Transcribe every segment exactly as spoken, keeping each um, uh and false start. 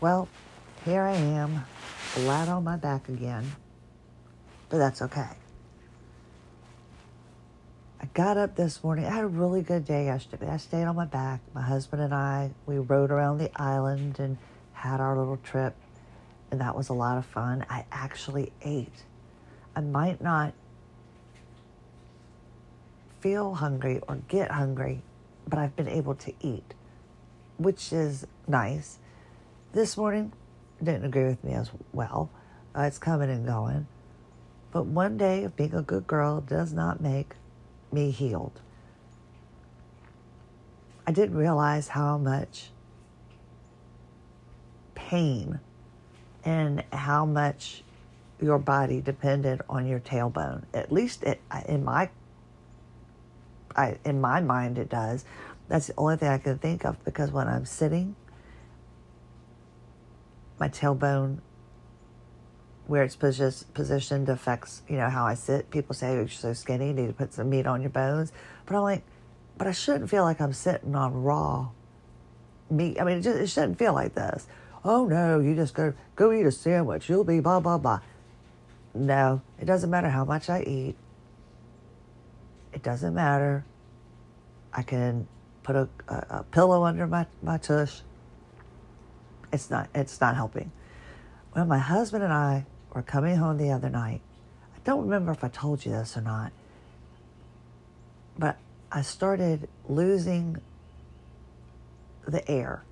Well, here I am, flat on my back again, but that's okay. I got up this morning. I had a really good day yesterday. I stayed on my back. My husband and I, we rode around the island and had our little trip, and that was a lot of fun. I actually ate. I might not feel hungry or get hungry, but I've been able to eat, which is nice. This morning didn't agree with me as well. Uh, it's coming and going. But one day of being a good girl does not make me healed. I didn't realize how much pain and how much your body depended on your tailbone. At least it, in my I, in my mind it does. That's the only thing I can think of, because when I'm sitting, my tailbone, where it's positioned, affects, you know, how I sit. People say, oh, you're so skinny, you need to put some meat on your bones. But I'm like, but I shouldn't feel like I'm sitting on raw meat. I mean, it, just, it shouldn't feel like this. Oh, no, you just go, go eat a sandwich. You'll be blah, blah, blah. No, it doesn't matter how much I eat. It doesn't matter. I can put a, a, a pillow under my, my tush. It's not, it's not helping. Well, my husband and I were coming home the other night. I don't remember if I told you this or not, but I started losing the air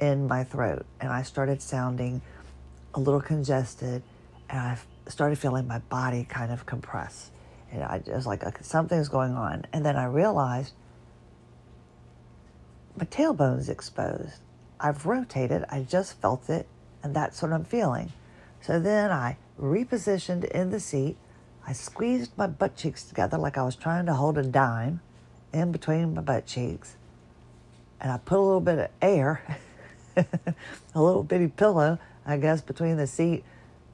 in my throat, and I started sounding a little congested, and I started feeling my body kind of compress. And I just like, something's going on. And then I realized my tailbone's exposed. I've rotated, I just felt it, and that's what I'm feeling. So then I repositioned in the seat. I squeezed my butt cheeks together like I was trying to hold a dime in between my butt cheeks. And I put a little bit of air, a little bitty pillow, I guess, between the seat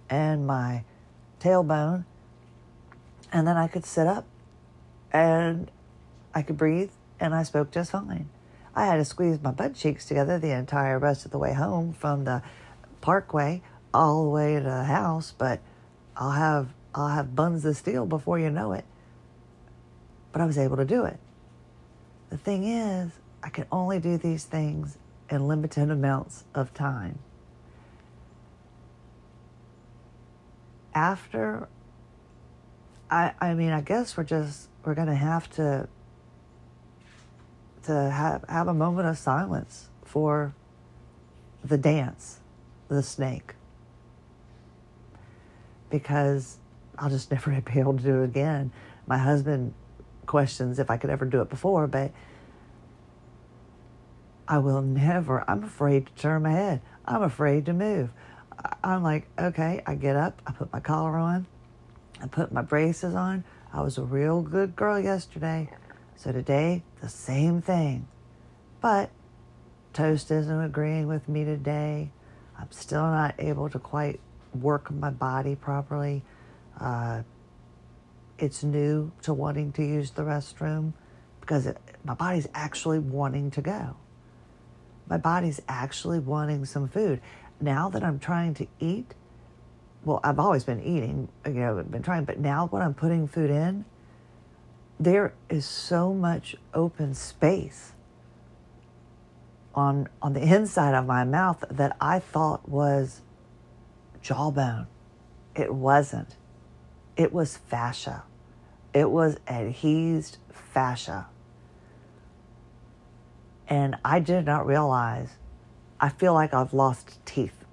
and my tailbone. And then I could sit up and I could breathe, and I spoke just fine. I had to squeeze my butt cheeks together the entire rest of the way home from the parkway all the way to the house, but I'll have I'll have buns of steel before you know it. But I was able to do it. The thing is, I can only do these things in limited amounts of time. After, I I mean, I guess we're just we're gonna have to. to have, have a moment of silence for the dance, the snake, because I'll just never be able to do it again. My husband questions if I could ever do it before, but I will never. I'm afraid to turn my head. I'm afraid to move. I'm like, okay, I get up, I put my collar on, I put my braces on. I was a real good girl yesterday. So today, the same thing. But Toast isn't agreeing with me today. I'm still not able to quite work my body properly. Uh, it's new to wanting to use the restroom, because it, my body's actually wanting to go. My body's actually wanting some food. Now that I'm trying to eat, well, I've always been eating, you know, I've been trying, but now when I'm putting food in, there is so much open space on on the inside of my mouth that I thought was jawbone. It wasn't. It was fascia. It was adhesed fascia. And I did not realize, I feel like I've lost teeth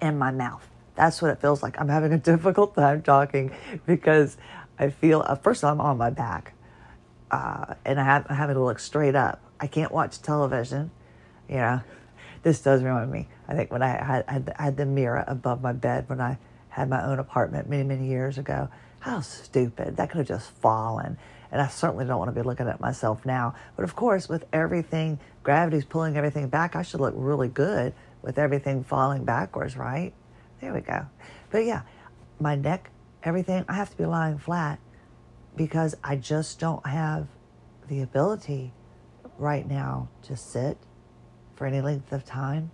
in my mouth. That's what it feels like. I'm having a difficult time talking because I feel, uh, first of all, I'm on my back, uh, and I have, I have to look straight up. I can't watch television, you know. This does remind me, I think when I had, I had the mirror above my bed when I had my own apartment many, many years ago. How stupid. That could have just fallen. And I certainly don't want to be looking at myself now. But of course, with everything, gravity's pulling everything back, I should look really good with everything falling backwards, right? There we go. But yeah, my neck, everything, I have to be lying flat because I just don't have the ability right now to sit for any length of time.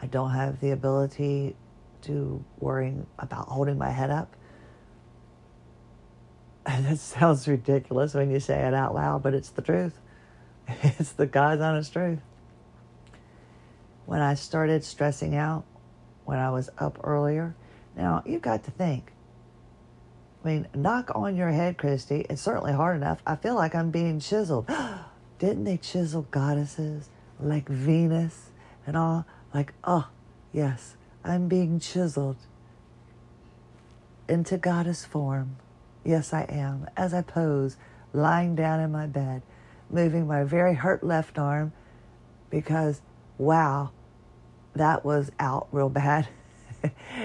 I don't have the ability to worry about holding my head up. And that sounds ridiculous when you say it out loud, but it's the truth. It's the God's honest truth. When I started stressing out, when I was up earlier, now you've got to think. I mean, knock on your head, Christy. It's certainly hard enough. I feel like I'm being chiseled. Didn't they chisel goddesses like Venus and all? Like, oh, yes, I'm being chiseled into goddess form. Yes, I am. As I pose, lying down in my bed, moving my very hurt left arm because, wow, that was out real bad.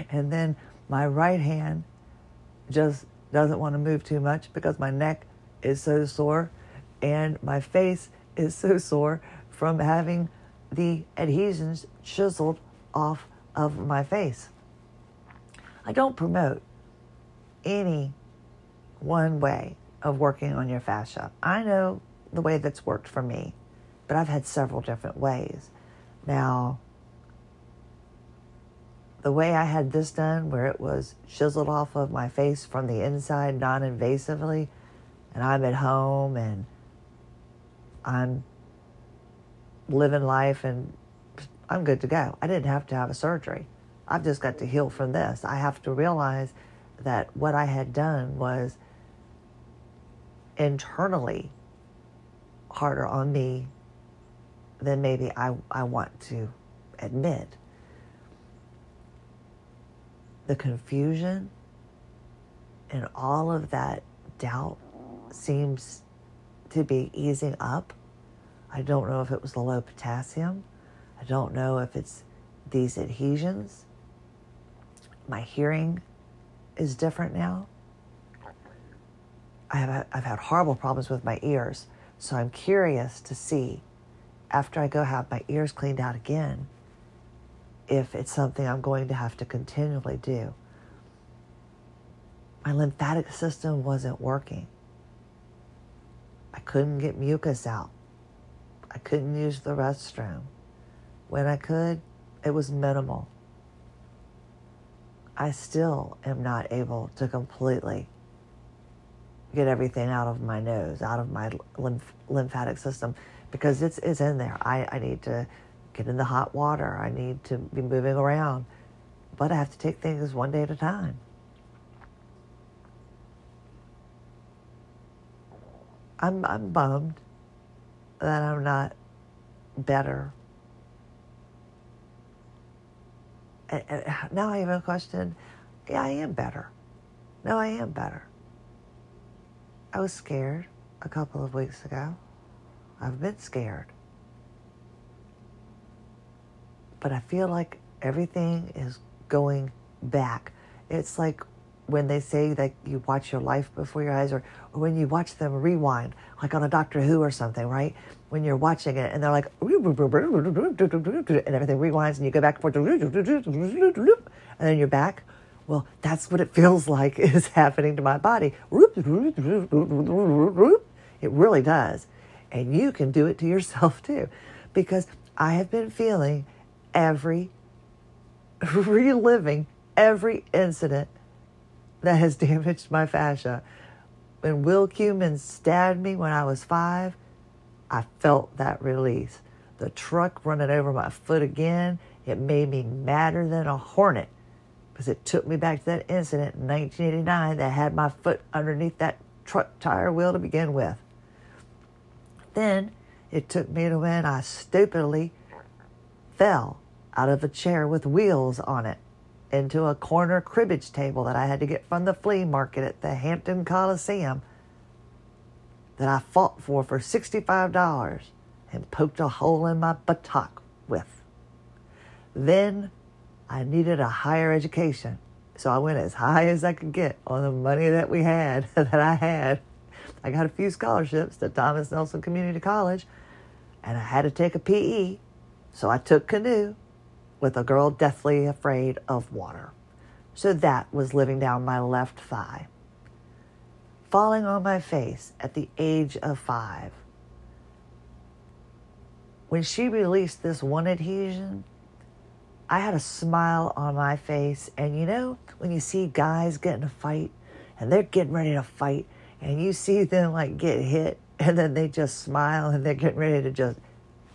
And then my right hand just doesn't want to move too much because my neck is so sore and my face is so sore from having the adhesions chiseled off of my face. I don't promote any one way of working on your fascia. I know the way that's worked for me, but I've had several different ways. Now, the way I had this done, where it was chiseled off of my face from the inside non-invasively, and I'm at home and I'm living life and I'm good to go. I didn't have to have a surgery. I've just got to heal from this. I have to realize that what I had done was internally harder on me than maybe I, I want to admit. The confusion and all of that doubt seems to be easing up. I don't know if it was the low potassium. I don't know if it's these adhesions. My hearing is different now. I have, I've had horrible problems with my ears, so I'm curious to see, after I go have my ears cleaned out again, if it's something I'm going to have to continually do. My lymphatic system wasn't working. I couldn't get mucus out. I couldn't use the restroom. When I could, it was minimal. I still am not able to completely get everything out of my nose, out of my lymph- lymphatic system, because it's it's in there. I, I need to get in the hot water. I need to be moving around. But I have to take things one day at a time. I'm I'm bummed that I'm not better. And, and now I even question, yeah, I am better. No, I am better. I was scared a couple of weeks ago. I've been scared. But I feel like everything is going back. It's like when they say that you watch your life before your eyes, or, or when you watch them rewind, like on a Doctor Who or something, right? When you're watching it and they're like, and everything rewinds and you go back and forth, and then you're back. Well, that's what it feels like is happening to my body. It really does. And you can do it to yourself too, because I have been feeling every, reliving every incident that has damaged my fascia. When Will Cuman stabbed me when I was five, I felt that release. The truck running over my foot again, it made me madder than a hornet, because it took me back to that incident in nineteen eighty-nine that had my foot underneath that truck tire wheel to begin with. Then it took me to when I stupidly fell out of a chair with wheels on it into a corner cribbage table that I had to get from the flea market at the Hampton Coliseum that I fought for for sixty-five dollars and poked a hole in my buttock with. Then I needed a higher education, so I went as high as I could get on the money that we had, that I had. I got a few scholarships to Thomas Nelson Community College, and I had to take a P E, so I took canoe with a girl deathly afraid of water. So that was living down my left thigh. Falling on my face at the age of five. When she released this one adhesion, I had a smile on my face. And you know, when you see guys get in a fight and they're getting ready to fight and you see them like get hit and then they just smile and they're getting ready to just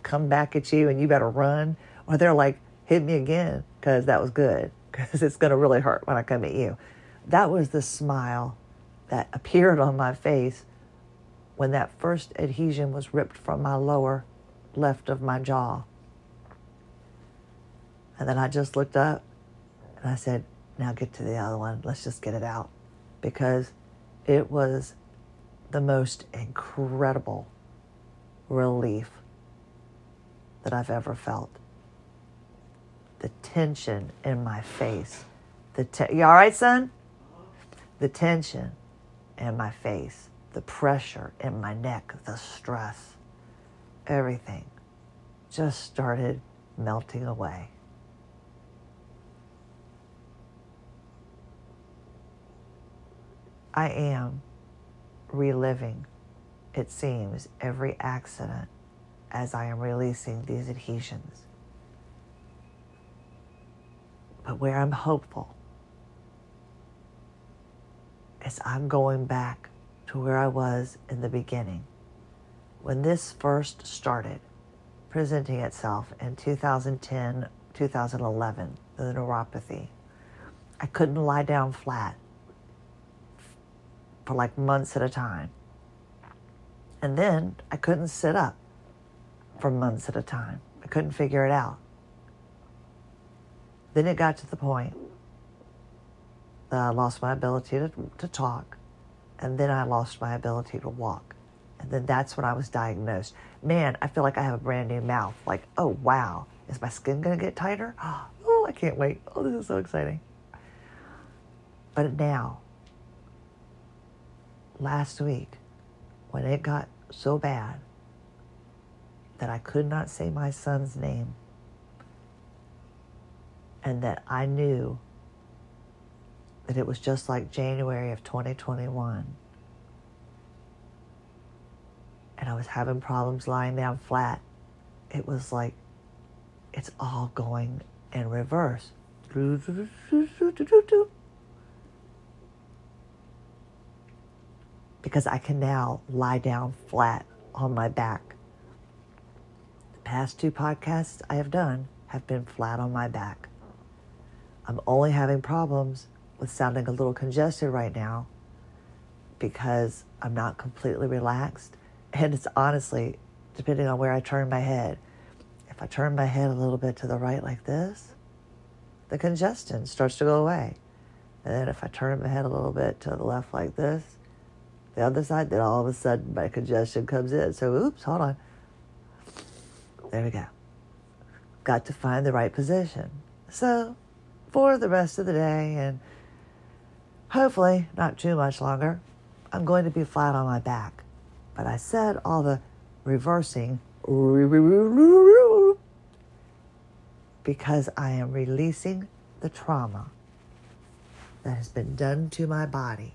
come back at you and you better run, or they're like, hit me again because that was good, because it's going to really hurt when I come at you. That was the smile that appeared on my face when that first adhesion was ripped from my lower left of my jaw. And then I just looked up and I said, now get to the other one. Let's just get it out. Because it was the most incredible relief that I've ever felt. The tension in my face. The te- You all right, son? The tension in my face. The pressure in my neck, the stress, everything just started melting away. I am reliving, it seems, every accident as I am releasing these adhesions. But where I'm hopeful is I'm going back to where I was in the beginning, when this first started presenting itself in two thousand ten, two thousand eleven, the neuropathy. I couldn't lie down flat for like months at a time. And then I couldn't sit up for months at a time. I couldn't figure it out. Then it got to the point that I lost my ability to, to talk. And then I lost my ability to walk. And then that's when I was diagnosed. Man, I feel like I have a brand new mouth. Like, oh, wow. Is my skin going to get tighter? Oh, I can't wait. Oh, this is so exciting. But now, last week, when it got so bad that I could not say my son's name and that I knew that it was just like January of twenty twenty-one. And I was having problems lying down flat. It was like, it's all going in reverse. Because I can now lie down flat on my back. The past two podcasts I have done have been flat on my back. I'm only having problems with sounding a little congested right now because I'm not completely relaxed. And it's honestly, depending on where I turn my head, if I turn my head a little bit to the right like this, the congestion starts to go away. And then if I turn my head a little bit to the left like this, the other side, then all of a sudden my congestion comes in. So, oops, hold on. There we go. Got to find the right position. So, for the rest of the day and hopefully not too much longer, I'm going to be flat on my back. But I said all the reversing because I am releasing the trauma that has been done to my body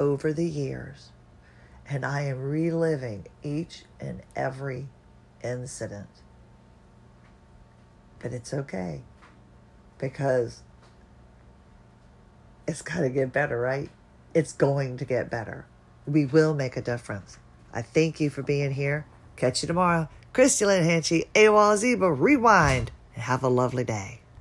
over the years. And I am reliving each and every incident. But it's okay, because it's got to get better, right? It's going to get better. We will make a difference. I thank you for being here. Catch you tomorrow. Christy Lynn Hanchey, Awaziba Rewind, and have a lovely day.